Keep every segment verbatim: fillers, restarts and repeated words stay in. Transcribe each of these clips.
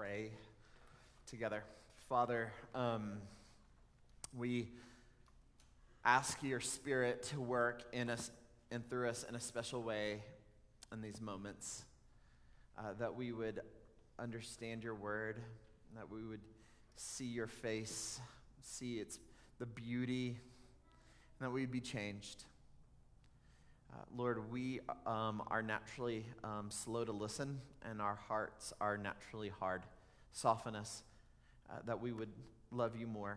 pray together. Father, um, we ask your Spirit to work in us and through us in a special way in these moments, uh, that we would understand your word, that we would see your face, see its the beauty, and that we'd be changed. Uh, Lord, we um, are naturally um, slow to listen, and our hearts are naturally hard. Soften us, uh, that we would love you more.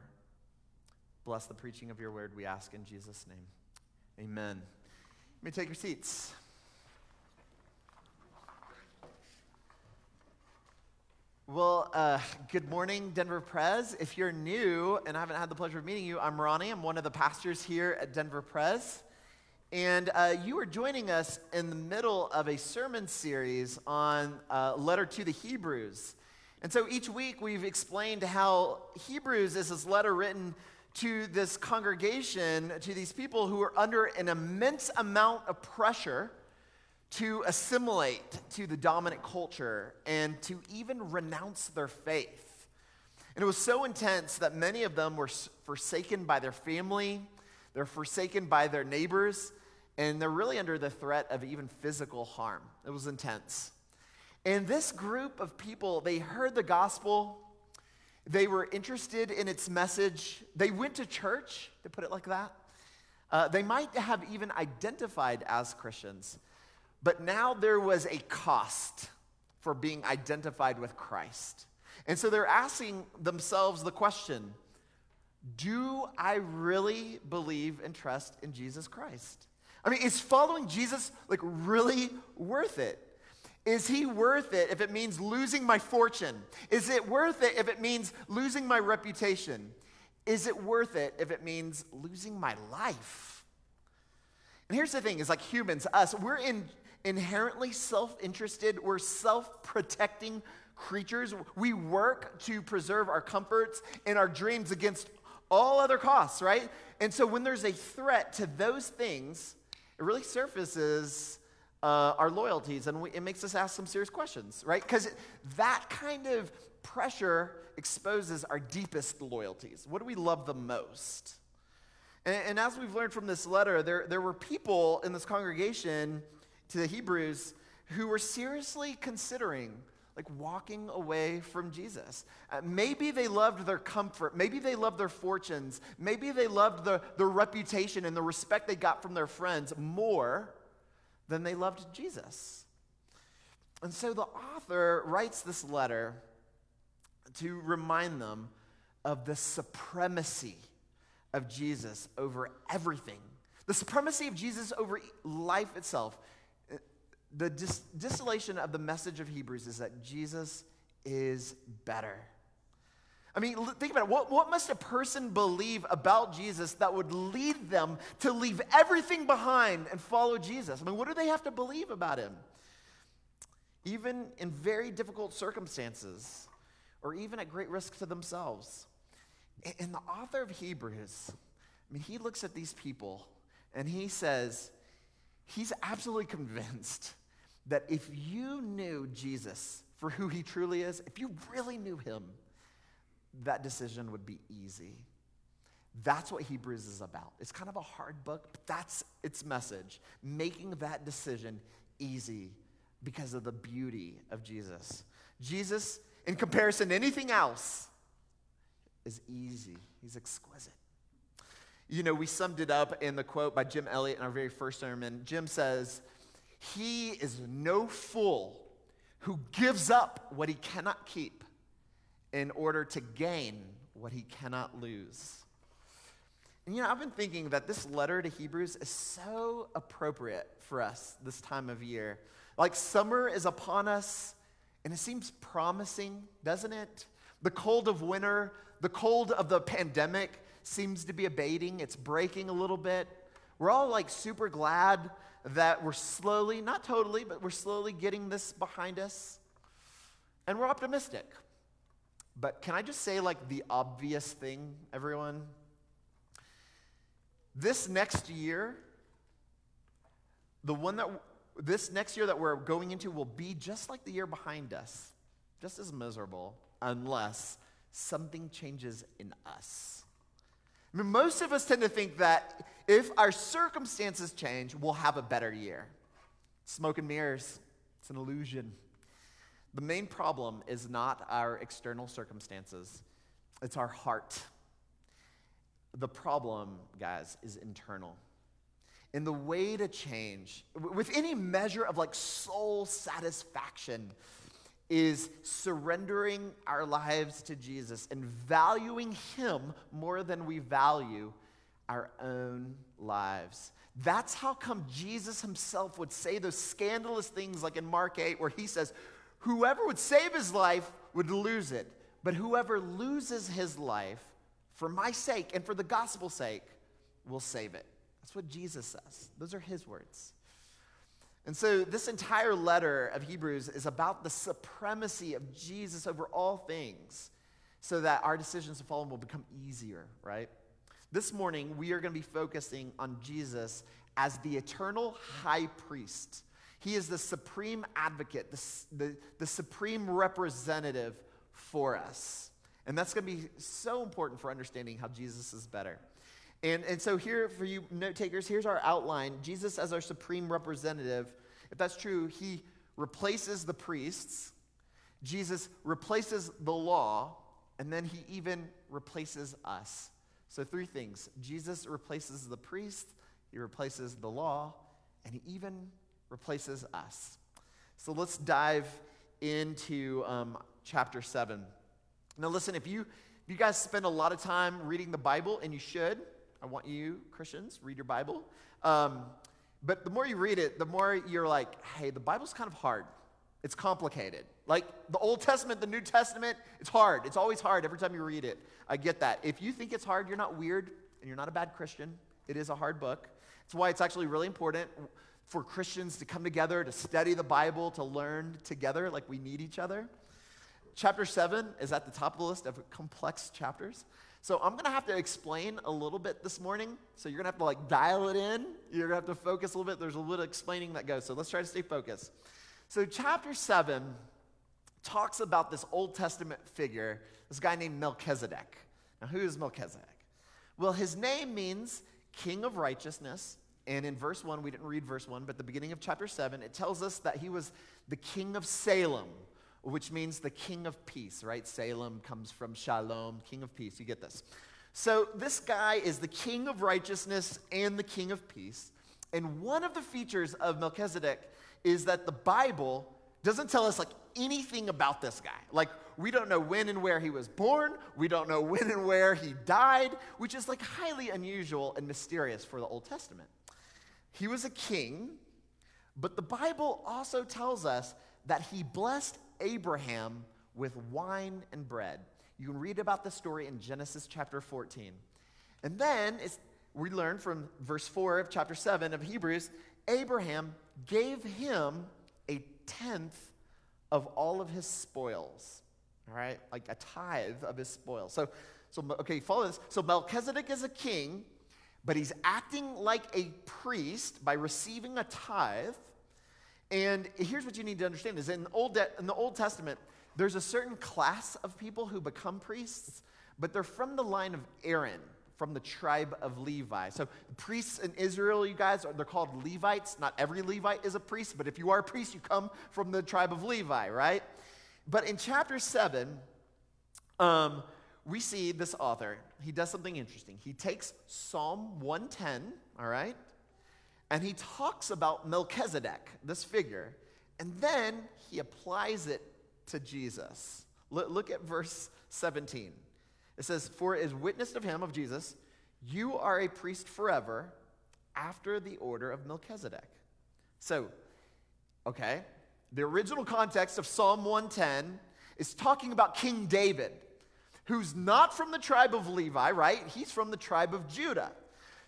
Bless the preaching of your word, we ask in Jesus' name. Amen. You may take your seats. Well, uh, good morning, Denver Prez. If you're new and I haven't had the pleasure of meeting you, I'm Ronnie. I'm one of the pastors here at Denver Prez. And uh, you are joining us in the middle of a sermon series on uh, letter to the Hebrews. And so each week we've explained how Hebrews is this letter written to this congregation, to these people who are under an immense amount of pressure to assimilate to the dominant culture and to even renounce their faith. And it was so intense that many of them were forsaken by their family, they're forsaken by their neighbors, and they're really under the threat of even physical harm. It was intense. And this group of people, they heard the gospel. They were interested in its message. They went to church, to put it like that. Uh, they might have even identified as Christians. But now there was a cost for being identified with Christ. And so they're asking themselves the question, do I really believe and trust in Jesus Christ? I mean, is following Jesus like really worth it? Is he worth it if it means losing my fortune? Is it worth it if it means losing my reputation? Is it worth it if it means losing my life? And here's the thing, is like humans, us, we're in, inherently self-interested, we're self-protecting creatures. We work to preserve our comforts and our dreams against all other costs, right? And so when there's a threat to those things, it really surfaces Uh, our loyalties, and we, it makes us ask some serious questions, right? Because that kind of pressure exposes our deepest loyalties. What do we love the most? And, and as we've learned from this letter, there, there were people in this congregation to the Hebrews who were seriously considering like walking away from Jesus. Uh, maybe they loved their comfort. Maybe they loved their fortunes. Maybe they loved the, the reputation and the respect they got from their friends more than they loved Jesus. And so the author writes this letter to remind them of the supremacy of Jesus over everything. The supremacy of Jesus over life itself. The dis- distillation of the message of Hebrews is that Jesus is better. I mean, think about it. What, what must a person believe about Jesus that would lead them to leave everything behind and follow Jesus? I mean, what do they have to believe about him? Even in very difficult circumstances, or even at great risk to themselves. And the author of Hebrews, I mean, he looks at these people and he says, he's absolutely convinced that if you knew Jesus for who he truly is, if you really knew him, that decision would be easy. That's what Hebrews is about. It's kind of a hard book, but that's its message. Making that decision easy because of the beauty of Jesus. Jesus, in comparison to anything else, is easy. He's exquisite. You know, we summed it up in the quote by Jim Elliot in our very first sermon. Jim says, "He is no fool who gives up what he cannot keep in order to gain what he cannot lose." And you know, I've been thinking that this letter to Hebrews is so appropriate for us this time of year. Like summer is upon us, and it seems promising, doesn't it? The cold of winter, the cold of the pandemic seems to be abating. It's breaking a little bit. We're all like super glad that we're slowly, not totally, but we're slowly getting this behind us. And we're optimistic. But can I just say, like, the obvious thing, everyone? This next year, the one that, this next year that we're going into will be just like the year behind us. just as miserable unless something changes in us. I mean, most of us tend to think that if our circumstances change, we'll have a better year. Smoke and mirrors. It's an illusion. The main problem is not our external circumstances. It's our heart. The problem, guys, is internal. And the way to change, with any measure of like soul satisfaction, is surrendering our lives to Jesus and valuing him more than we value our own lives. That's how come Jesus himself would say those scandalous things like in Mark eight where he says, whoever would save his life would lose it, but whoever loses his life for my sake and for the gospel's sake will save it. That's what Jesus says. Those are his words. And so this entire letter of Hebrews is about the supremacy of Jesus over all things so that our decisions to follow him will become easier, right? This morning, we are going to be focusing on Jesus as the eternal high priest. He is the supreme advocate, the, the, the supreme representative for us. And that's going to be so important for understanding how Jesus is better. And, and so here, for you note takers, here's our outline. Jesus as our supreme representative. If that's true, he replaces the priests. Jesus replaces the law. And then he even replaces us. So three things. Jesus replaces the priest, he replaces the law, and he even replaces us. So let's dive into um, chapter seven. Now listen, if you, if you guys spend a lot of time reading the Bible, and you should, I want you, Christians, read your Bible. Um, but the more you read it, the more you're like, hey, the Bible's kind of hard. It's complicated. Like the Old Testament, the New Testament, it's hard. It's always hard every time you read it. I get that. If you think it's hard, you're not weird and you're not a bad Christian. It is a hard book. That's why it's actually really important for Christians to come together, to study the Bible, to learn together, like we need each other. Chapter seven is at the top of the list of complex chapters. So I'm going to have to explain a little bit this morning. So you're going to have to like dial it in. You're going to have to focus a little bit. There's a little bit of explaining that goes. So let's try to stay focused. So chapter seven talks about this Old Testament figure, this guy named Melchizedek. Now, who is Melchizedek? Well, his name means king of righteousness. And in verse one, we didn't read verse one, but the beginning of chapter seven, it tells us that he was the king of Salem, which means the king of peace, right? Salem comes from shalom, king of peace. You get this. So this guy is the king of righteousness and the king of peace. And one of the features of Melchizedek is that the Bible doesn't tell us like anything about this guy. Like, we don't know when and where he was born. We don't know when and where he died, which is like highly unusual and mysterious for the Old Testament. He was a king, but the Bible also tells us that he blessed Abraham with wine and bread. You can read about the story in Genesis chapter fourteen. And then it's, we learn from verse four of chapter seven of Hebrews, Abraham gave him a tenth of all of his spoils, all right? Like a tithe of his spoils. So, so okay, follow this. So Melchizedek is a king, but he's acting like a priest by receiving a tithe. And here's what you need to understand is in, Old De- in the Old Testament, there's a certain class of people who become priests, but they're from the line of Aaron, from the tribe of Levi. So priests in Israel, you guys, they're called Levites. Not every Levite is a priest, but if you are a priest, you come from the tribe of Levi, right? But in chapter seven, um, we see this author. He does something interesting. He takes Psalm one ten, all right, and he talks about Melchizedek, this figure, and then he applies it to Jesus. Look, look at verse seventeen. It says, for it is witnessed of him, of Jesus, you are a priest forever after the order of Melchizedek. So, okay, the original context of Psalm one ten is talking about King David, who's not from the tribe of Levi, right? He's from the tribe of Judah.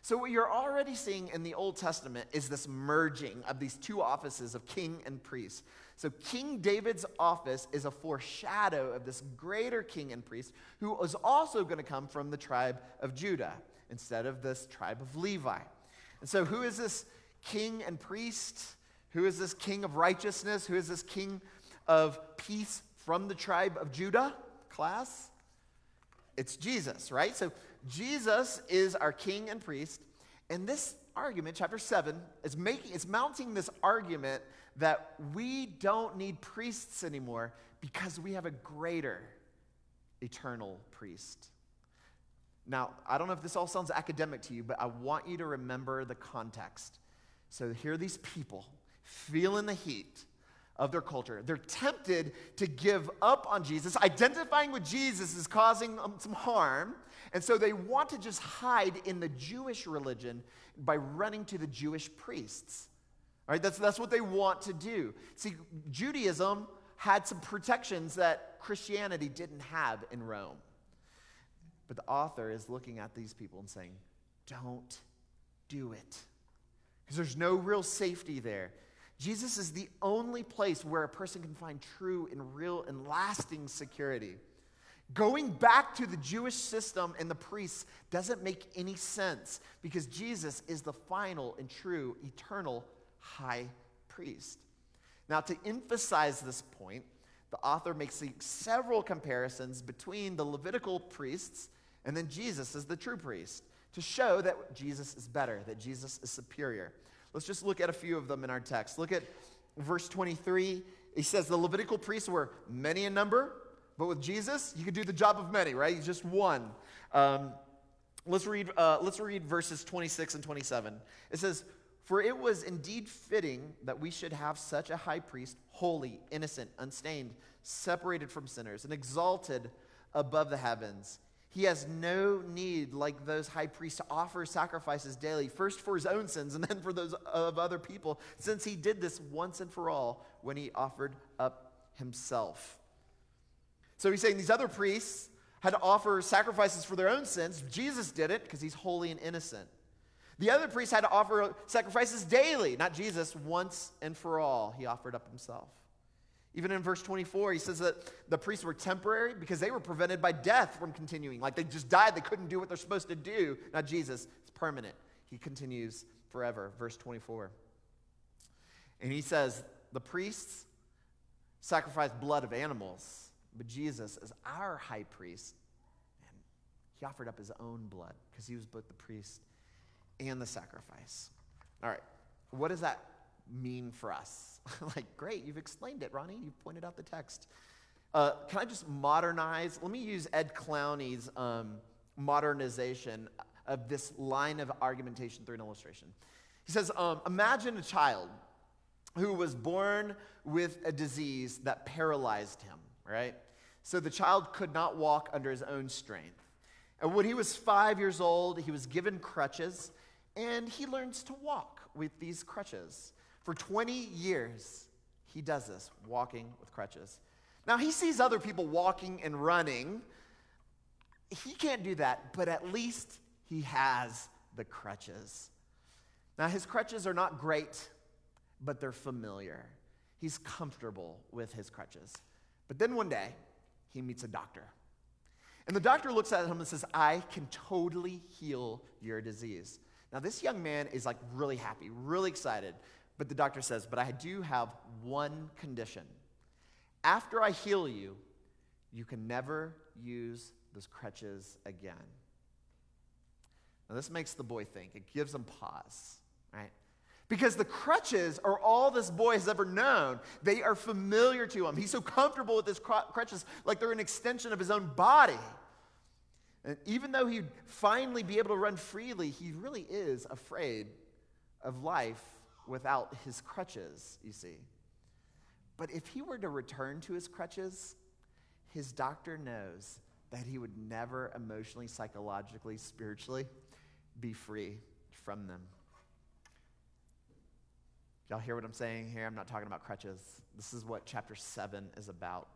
So what you're already seeing in the Old Testament is this merging of these two offices of king and priest. So King David's office is a foreshadow of this greater king and priest who is also going to come from the tribe of Judah instead of this tribe of Levi. And so who is this king and priest? Who is this king of righteousness? Who is this king of peace from the tribe of Judah, class, it's Jesus, right? So Jesus is our king and priest. And this argument, chapter seven, is making, it's mounting this argument that we don't need priests anymore because we have a greater eternal priest. Now, I don't know if this all sounds academic to you, but I want you to remember the context. So here are these people feeling the heat of their culture. They're tempted to give up on Jesus. Identifying with Jesus is causing um, some harm. And so they want to just hide in the Jewish religion by running to the Jewish priests. All right, that's, that's what they want to do. See, Judaism had some protections that Christianity didn't have in Rome. But the author is looking at these people and saying, don't do it. Because there's no real safety there. Jesus is the only place where a person can find true and real and lasting security. Going back to the Jewish system and the priests doesn't make any sense because Jesus is the final and true eternal high priest. Now, to emphasize this point, the author makes several comparisons between the Levitical priests and then Jesus as the true priest to show that Jesus is better, that Jesus is superior. Let's just look at a few of them in our text. Look at verse twenty-three. He says the Levitical priests were many in number, but with Jesus, you could do the job of many, right? He's just one. Um, let's read, uh, let's read verses twenty-six and twenty-seven. It says, for it was indeed fitting that we should have such a high priest, holy, innocent, unstained, separated from sinners, and exalted above the heavens. He has no need, like those high priests, to offer sacrifices daily, first for his own sins and then for those of other people, since he did this once and for all when he offered up himself. So he's saying these other priests had to offer sacrifices for their own sins. Jesus did it because he's holy and innocent. The other priests had to offer sacrifices daily, not Jesus, once and for all. He offered up himself. Even in verse twenty-four, he says that the priests were temporary because they were prevented by death from continuing. Like they just died. They couldn't do what they're supposed to do. Now Jesus is permanent. He continues forever. Verse twenty-four. And he says the priests sacrificed blood of animals, but Jesus is our high priest. And he offered up his own blood because he was both the priest and the sacrifice. All right, what does that mean for us? Like, great, you've explained it, Ronnie. You've pointed out the text. Uh, can I just modernize? Let me use Ed Clowney's um, modernization of this line of argumentation through an illustration. He says, um, imagine a child who was born with a disease that paralyzed him, right? So the child could not walk under his own strength. And when he was five years old, he was given crutches, and he learns to walk with these crutches. For twenty years, he does this, walking with crutches. Now, he sees other people walking and running. He can't do that, but at least he has the crutches. Now, his crutches are not great, but they're familiar. He's comfortable with his crutches. But then one day, he meets a doctor. And the doctor looks at him and says, I can totally heal your disease. Now, this young man is like really happy, really excited. But the doctor says, but I do have one condition. After I heal you, you can never use those crutches again. Now, this makes the boy think. It gives him pause, right? Because the crutches are all this boy has ever known. They are familiar to him. He's so comfortable with his cr- crutches, like they're an extension of his own body. And even though he'd finally be able to run freely, he really is afraid of life without his crutches, you see. But if he were to return to his crutches, his doctor knows that he would never emotionally, psychologically, spiritually be free from them. Y'all hear what I'm saying here? I'm not talking about crutches. This is what chapter seven is about.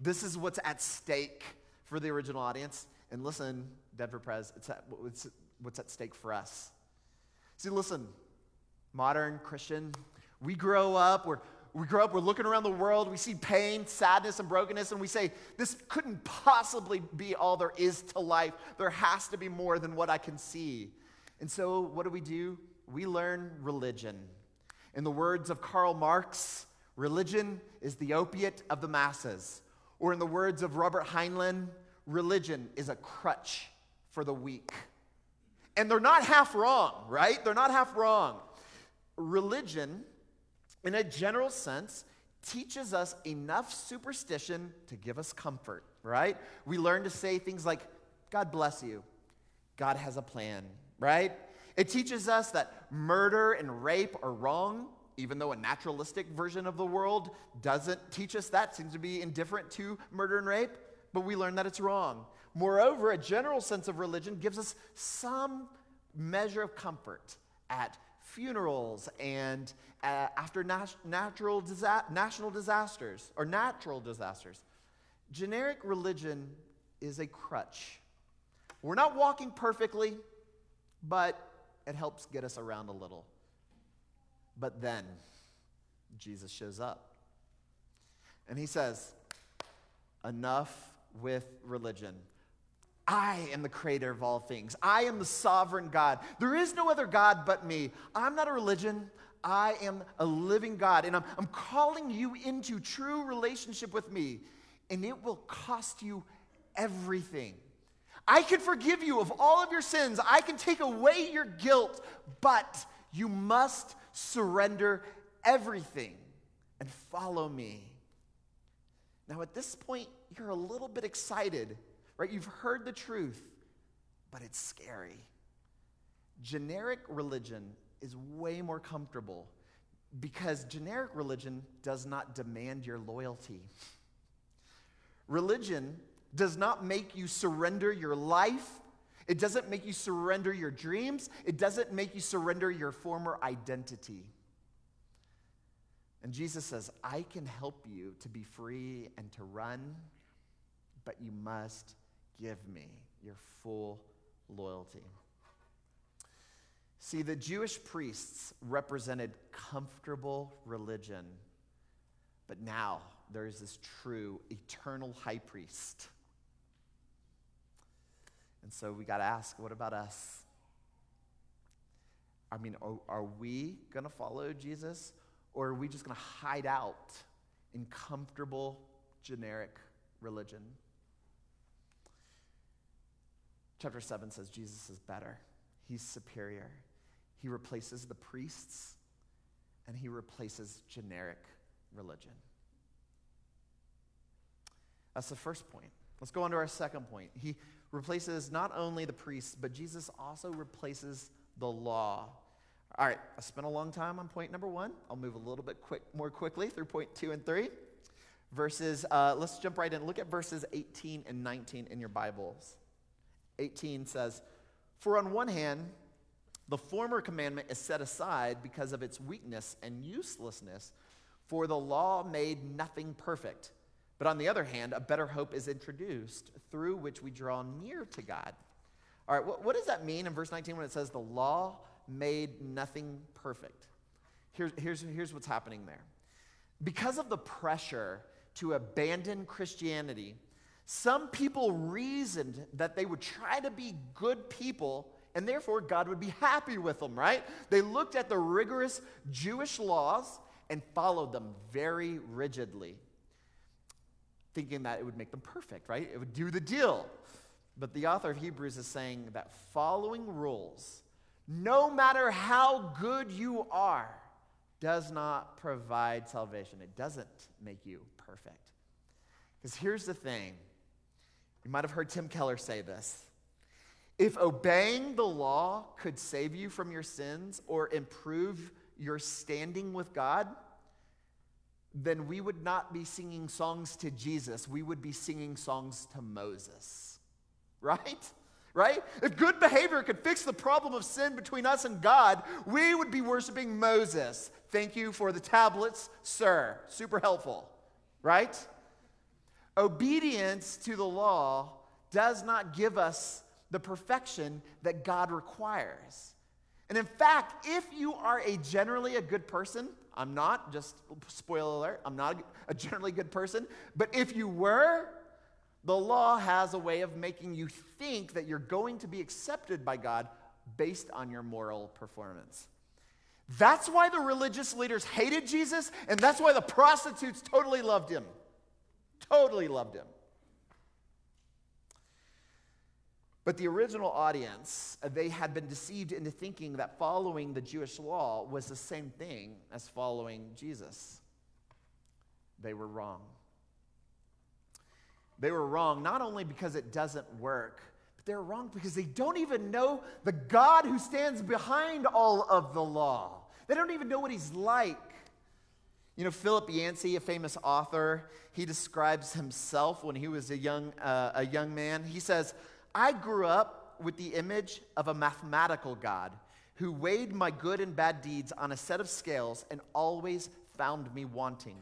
This is what's at stake for the original audience. And listen, Denver Prez, it's at, it's, what's at stake for us. See, listen, modern Christian, we grow up, we're, we grow up, we're looking around the world, we see pain, sadness, and brokenness, and we say, this couldn't possibly be all there is to life. There has to be more than what I can see. And so what do we do? We learn religion. In the words of Karl Marx, religion is the opiate of the masses. Or in the words of Robert Heinlein, religion is a crutch for the weak. And they're not half wrong, right? They're not half wrong. Religion, in a general sense, teaches us enough superstition to give us comfort, right? We learn to say things like, God bless you. God has a plan, right? It teaches us that murder and rape are wrong, even though a naturalistic version of the world doesn't teach us that, seems to be indifferent to murder and rape, but we learn that it's wrong. Moreover, a general sense of religion gives us some measure of comfort at funerals and uh, after nat- natural disa- national disasters or natural disasters. Generic religion is a crutch. We're not walking perfectly, but it helps get us around a little. But then Jesus shows up and he says, enough with religion. I am the creator of all things. I am the sovereign God. There is no other God but me. I'm not a religion. I am a living God. And I'm, I'm calling you into true relationship with me. And it will cost you everything. I can forgive you of all of your sins. I can take away your guilt. But you must surrender everything and follow me. Now, at this point, you're a little bit excited, right? You've heard the truth, but it's scary. Generic religion is way more comfortable because generic religion does not demand your loyalty. Religion does not make you surrender your life. It doesn't make you surrender your dreams. It doesn't make you surrender your former identity. And Jesus says, I can help you to be free and to run, but you must give me your full loyalty. See, the Jewish priests represented comfortable religion, but now there is this true eternal high priest. And so we got to ask, what about us? I mean, are, are we going to follow Jesus, or are we just going to hide out in comfortable, generic religion? Chapter seven says Jesus is better. He's superior. He replaces the priests, and he replaces generic religion. That's the first point. Let's go on to our second point. He replaces not only the priests, but Jesus also replaces the law. All right, I spent a long time on point number one. I'll move a little bit quick, more quickly through point two and three. Verses, uh, let's jump right in. Look at verses eighteen and nineteen in your Bibles. eighteen says, for on one hand, the former commandment is set aside because of its weakness and uselessness, for the law made nothing perfect. But on the other hand, a better hope is introduced through which we draw near to God. All right, what, what does that mean in verse nineteen when it says the law made nothing perfect? Here's, here's, here's what's happening there. Because of the pressure to abandon Christianity, some people reasoned that they would try to be good people, and therefore God would be happy with them, right? They looked at the rigorous Jewish laws and followed them very rigidly, thinking that it would make them perfect, right? It would do the deal. But the author of Hebrews is saying that following rules, no matter how good you are, does not provide salvation. It doesn't make you perfect. Because here's the thing. You might have heard Tim Keller say this. If obeying the law could save you from your sins or improve your standing with God, then we would not be singing songs to Jesus. We would be singing songs to Moses, right? Right? If good behavior could fix the problem of sin between us and God, we would be worshiping Moses. Thank you for the tablets, sir. Super helpful, right? Obedience to the law does not give us the perfection that God requires. And in fact, if you are a generally a good person, I'm not, just spoiler alert, I'm not a generally good person, but if you were, the law has a way of making you think that you're going to be accepted by God based on your moral performance. That's why the religious leaders hated Jesus, and that's why the prostitutes totally loved him. Totally loved him. But the original audience, they had been deceived into thinking that following the Jewish law was the same thing as following Jesus. They were wrong. They were wrong not only because it doesn't work, but they're wrong because they don't even know the God who stands behind all of the law. They don't even know what he's like. You know, Philip Yancey, a famous author, he describes himself when he was a young, uh, a young man. He says, I grew up with the image of a mathematical God who weighed my good and bad deeds on a set of scales and always found me wanting.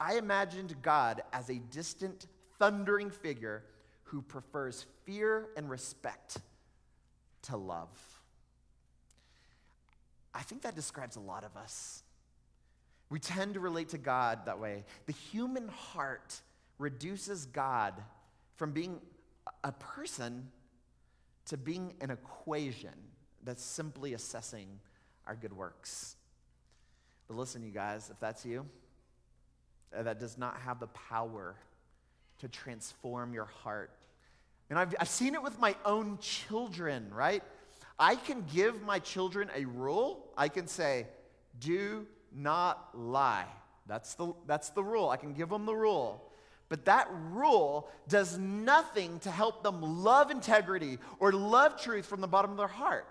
I imagined God as a distant, thundering figure who prefers fear and respect to love. I think that describes a lot of us. We tend to relate to God that way. The human heart reduces God from being a person to being an equation that's simply assessing our good works. But listen, you guys, if that's you, that does not have the power to transform your heart. And I've, I've seen it with my own children, right? I can give my children a rule. I can say, do not lie. That's the, that's the rule. I can give them the rule. But that rule does nothing to help them love integrity or love truth from the bottom of their heart.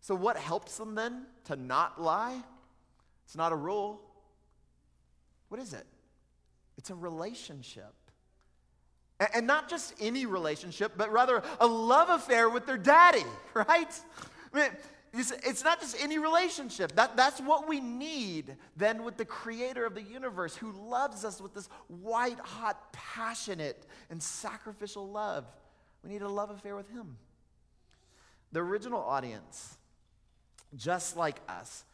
So what helps them then to not lie? It's not a rule. What is it? It's a relationship. And not just any relationship, but rather a love affair with their daddy, right? I mean, it's, it's not just any relationship. That, that's what we need then with the creator of the universe who loves us with this white-hot, passionate, and sacrificial love. We need a love affair with him. The original audience, just like us,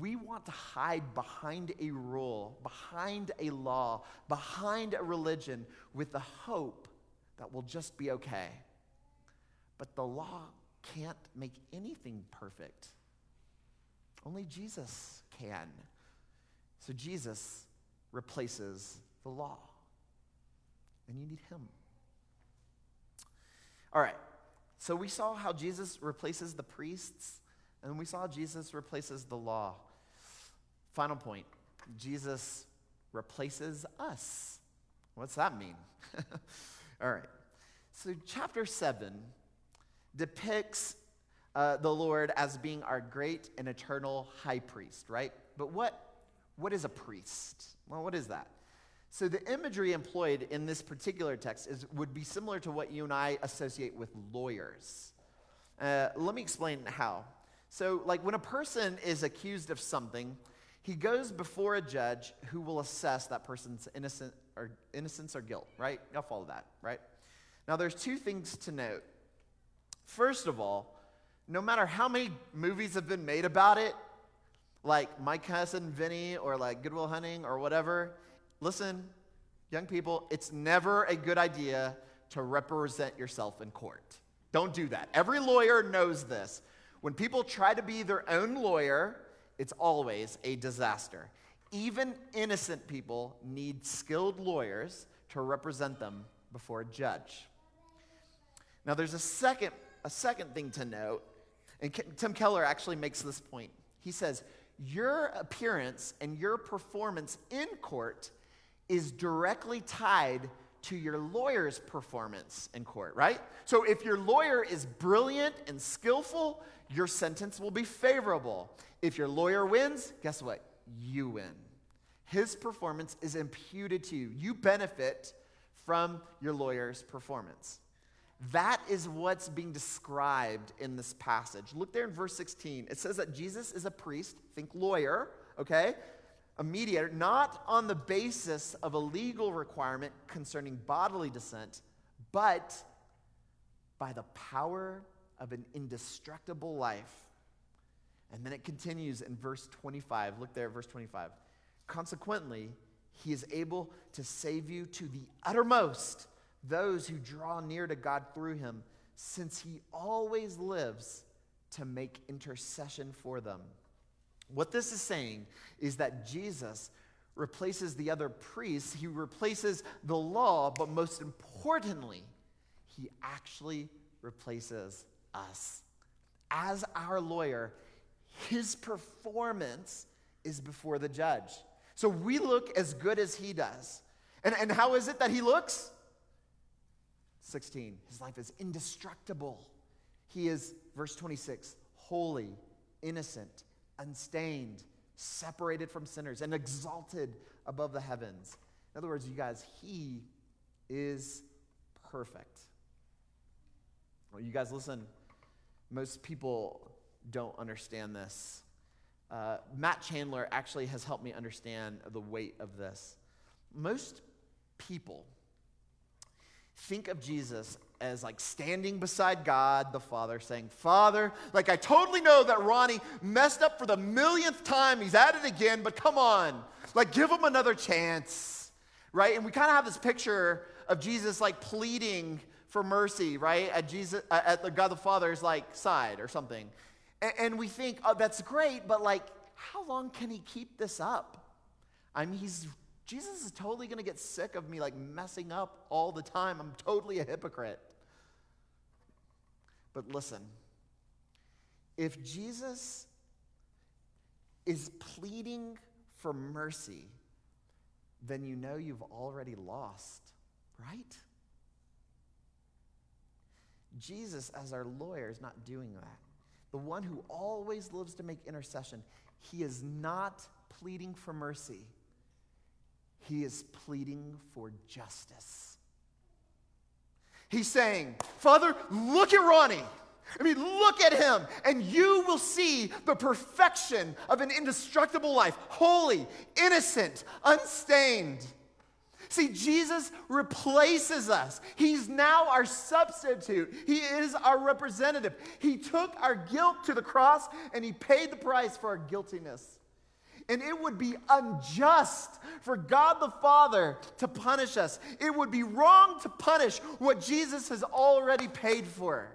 we want to hide behind a rule, behind a law, behind a religion with the hope that we'll just be okay. But the law can't make anything perfect. Only Jesus can. So Jesus replaces the law. And you need him. All right. So we saw how Jesus replaces the priests. And we saw Jesus replaces the law. Final point, Jesus replaces us. What's that mean? All right. So chapter seven depicts uh, the Lord as being our great and eternal high priest, right? But what, what is a priest? Well, what is that? So the imagery employed in this particular text is would be similar to what you and I associate with lawyers. Uh, let me explain how. So, like, when a person is accused of something, he goes before a judge who will assess that person's innocent or innocence or guilt, right? Y'all follow that, right? Now, there's two things to note. First of all, no matter how many movies have been made about it, like My Cousin Vinny or like Good Will Hunting or whatever, listen, young people, it's never a good idea to represent yourself in court. Don't do that. Every lawyer knows this. When people try to be their own lawyer, it's always a disaster. Even innocent people need skilled lawyers to represent them before a judge. Now, there's a second, a second thing to note, and Tim Keller actually makes this point. He says, your appearance and your performance in court is directly tied to your lawyer's performance in court, right? So if your lawyer is brilliant and skillful, your sentence will be favorable. If your lawyer wins, guess what? You win. His performance is imputed to you. You benefit from your lawyer's performance. That is what's being described in this passage. Look there in verse sixteen. It says that Jesus is a priest, think lawyer, okay? A mediator, not on the basis of a legal requirement concerning bodily descent, but by the power of an indestructible life. And then it continues in verse twenty-five. Look there, verse twenty-five. Consequently, he is able to save you to the uttermost, those who draw near to God through him, since he always lives to make intercession for them. What this is saying is that Jesus replaces the other priests. He replaces the law, but most importantly, he actually replaces us. As our lawyer, his performance is before the judge. So we look as good as he does. And, and how is it that he looks? sixteen, his life is indestructible. He is, verse twenty-six, holy, innocent, unstained, separated from sinners, and exalted above the heavens. In other words, you guys, he is perfect. Well, you guys, listen, most people don't understand this. Uh, Matt Chandler actually has helped me understand the weight of this. Most people think of Jesus as like standing beside God the Father saying, Father, like I totally know that Ronnie messed up for the millionth time. He's at it again, but come on. Like give him another chance, right? And we kind of have this picture of Jesus like pleading for mercy, right? At Jesus, at the God the Father's like side or something. And, and we think, oh, that's great, but like how long can he keep this up? I mean, he's Jesus is totally going to get sick of me, like, messing up all the time. I'm totally a hypocrite. But listen, if Jesus is pleading for mercy, then you know you've already lost, right? Jesus, as our lawyer, is not doing that. The one who always lives to make intercession, he is not pleading for mercy. He is pleading for justice. He's saying, Father, look at Ronnie. I mean, look at him, and you will see the perfection of an indestructible life, holy, innocent, unstained. See, Jesus replaces us. He's now our substitute. He is our representative. He took our guilt to the cross, and he paid the price for our guiltiness. And it would be unjust for God the Father to punish us. It would be wrong to punish what Jesus has already paid for.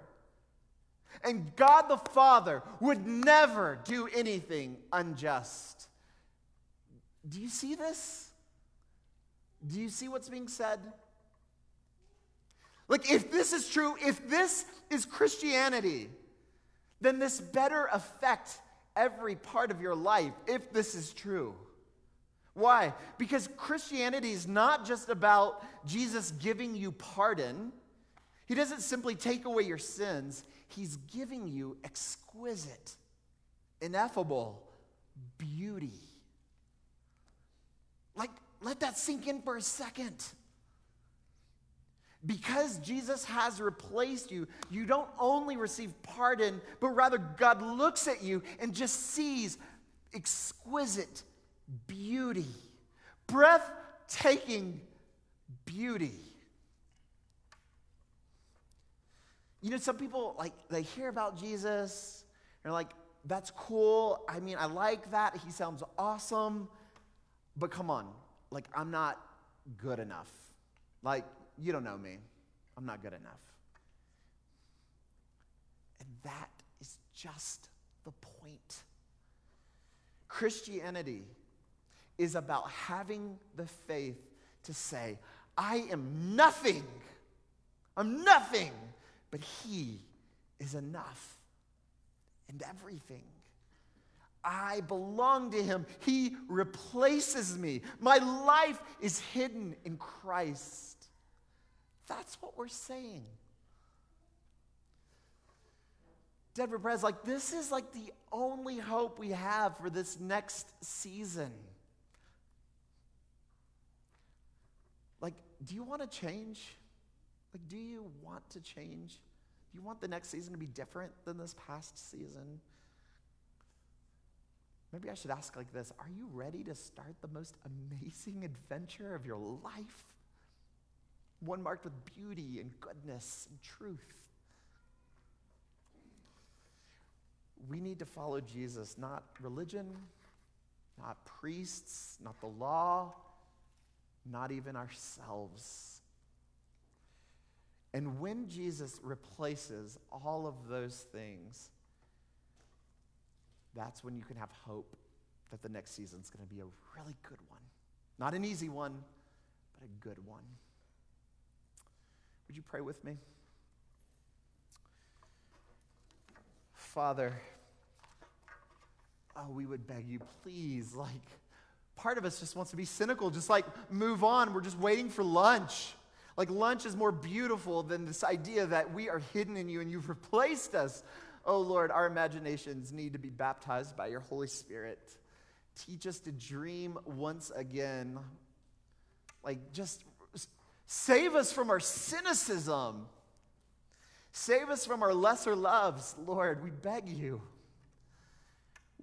And God the Father would never do anything unjust. Do you see this? Do you see what's being said? Like, if this is true, if this is Christianity, then this better affect every part of your life, if this is true. Why? Because Christianity is not just about Jesus giving you pardon. He doesn't simply take away your sins. He's giving you exquisite, ineffable beauty. Like, let that sink in for a second. Because Jesus has replaced you, you don't only receive pardon, but rather God looks at you and just sees exquisite beauty, breathtaking beauty. You know, some people, like, they hear about Jesus, and they're like, that's cool. I mean, I like that. He sounds awesome. But come on, like, I'm not good enough. Like, you don't know me. I'm not good enough. And that is just the point. Christianity is about having the faith to say, I am nothing. I'm nothing. But he is enough and everything. I belong to him. He replaces me. My life is hidden in Christ. That's what we're saying. Denver Prez, like, this is like the only hope we have for this next season. Like, do you want to change? Like, do you want to change? Do you want the next season to be different than this past season? Maybe I should ask like this. Are you ready to start the most amazing adventure of your life? One marked with beauty and goodness and truth. We need to follow Jesus, not religion, not priests, not the law, not even ourselves. And when Jesus replaces all of those things, that's when you can have hope that the next season's going to be a really good one. Not an easy one, but a good one. Would you pray with me? Father, oh, we would beg you, please, like, part of us just wants to be cynical, just like move on. We're just waiting for lunch. Like lunch is more beautiful than this idea that we are hidden in you and you've replaced us. Oh, Lord, our imaginations need to be baptized by your Holy Spirit. Teach us to dream once again. Like, just save us from our cynicism. Save us from our lesser loves, Lord. We beg you.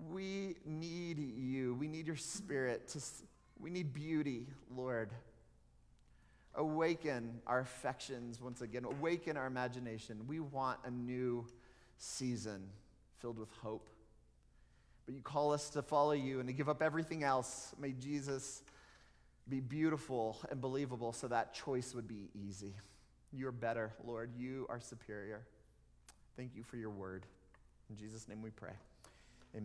We need you. We need your Spirit. To, we need beauty, Lord. Awaken our affections once again. Awaken our imagination. We want a new season filled with hope. But you call us to follow you and to give up everything else. May Jesus be beautiful and believable so that choice would be easy. You're better, Lord. You are superior. Thank you for your word. In Jesus' name we pray.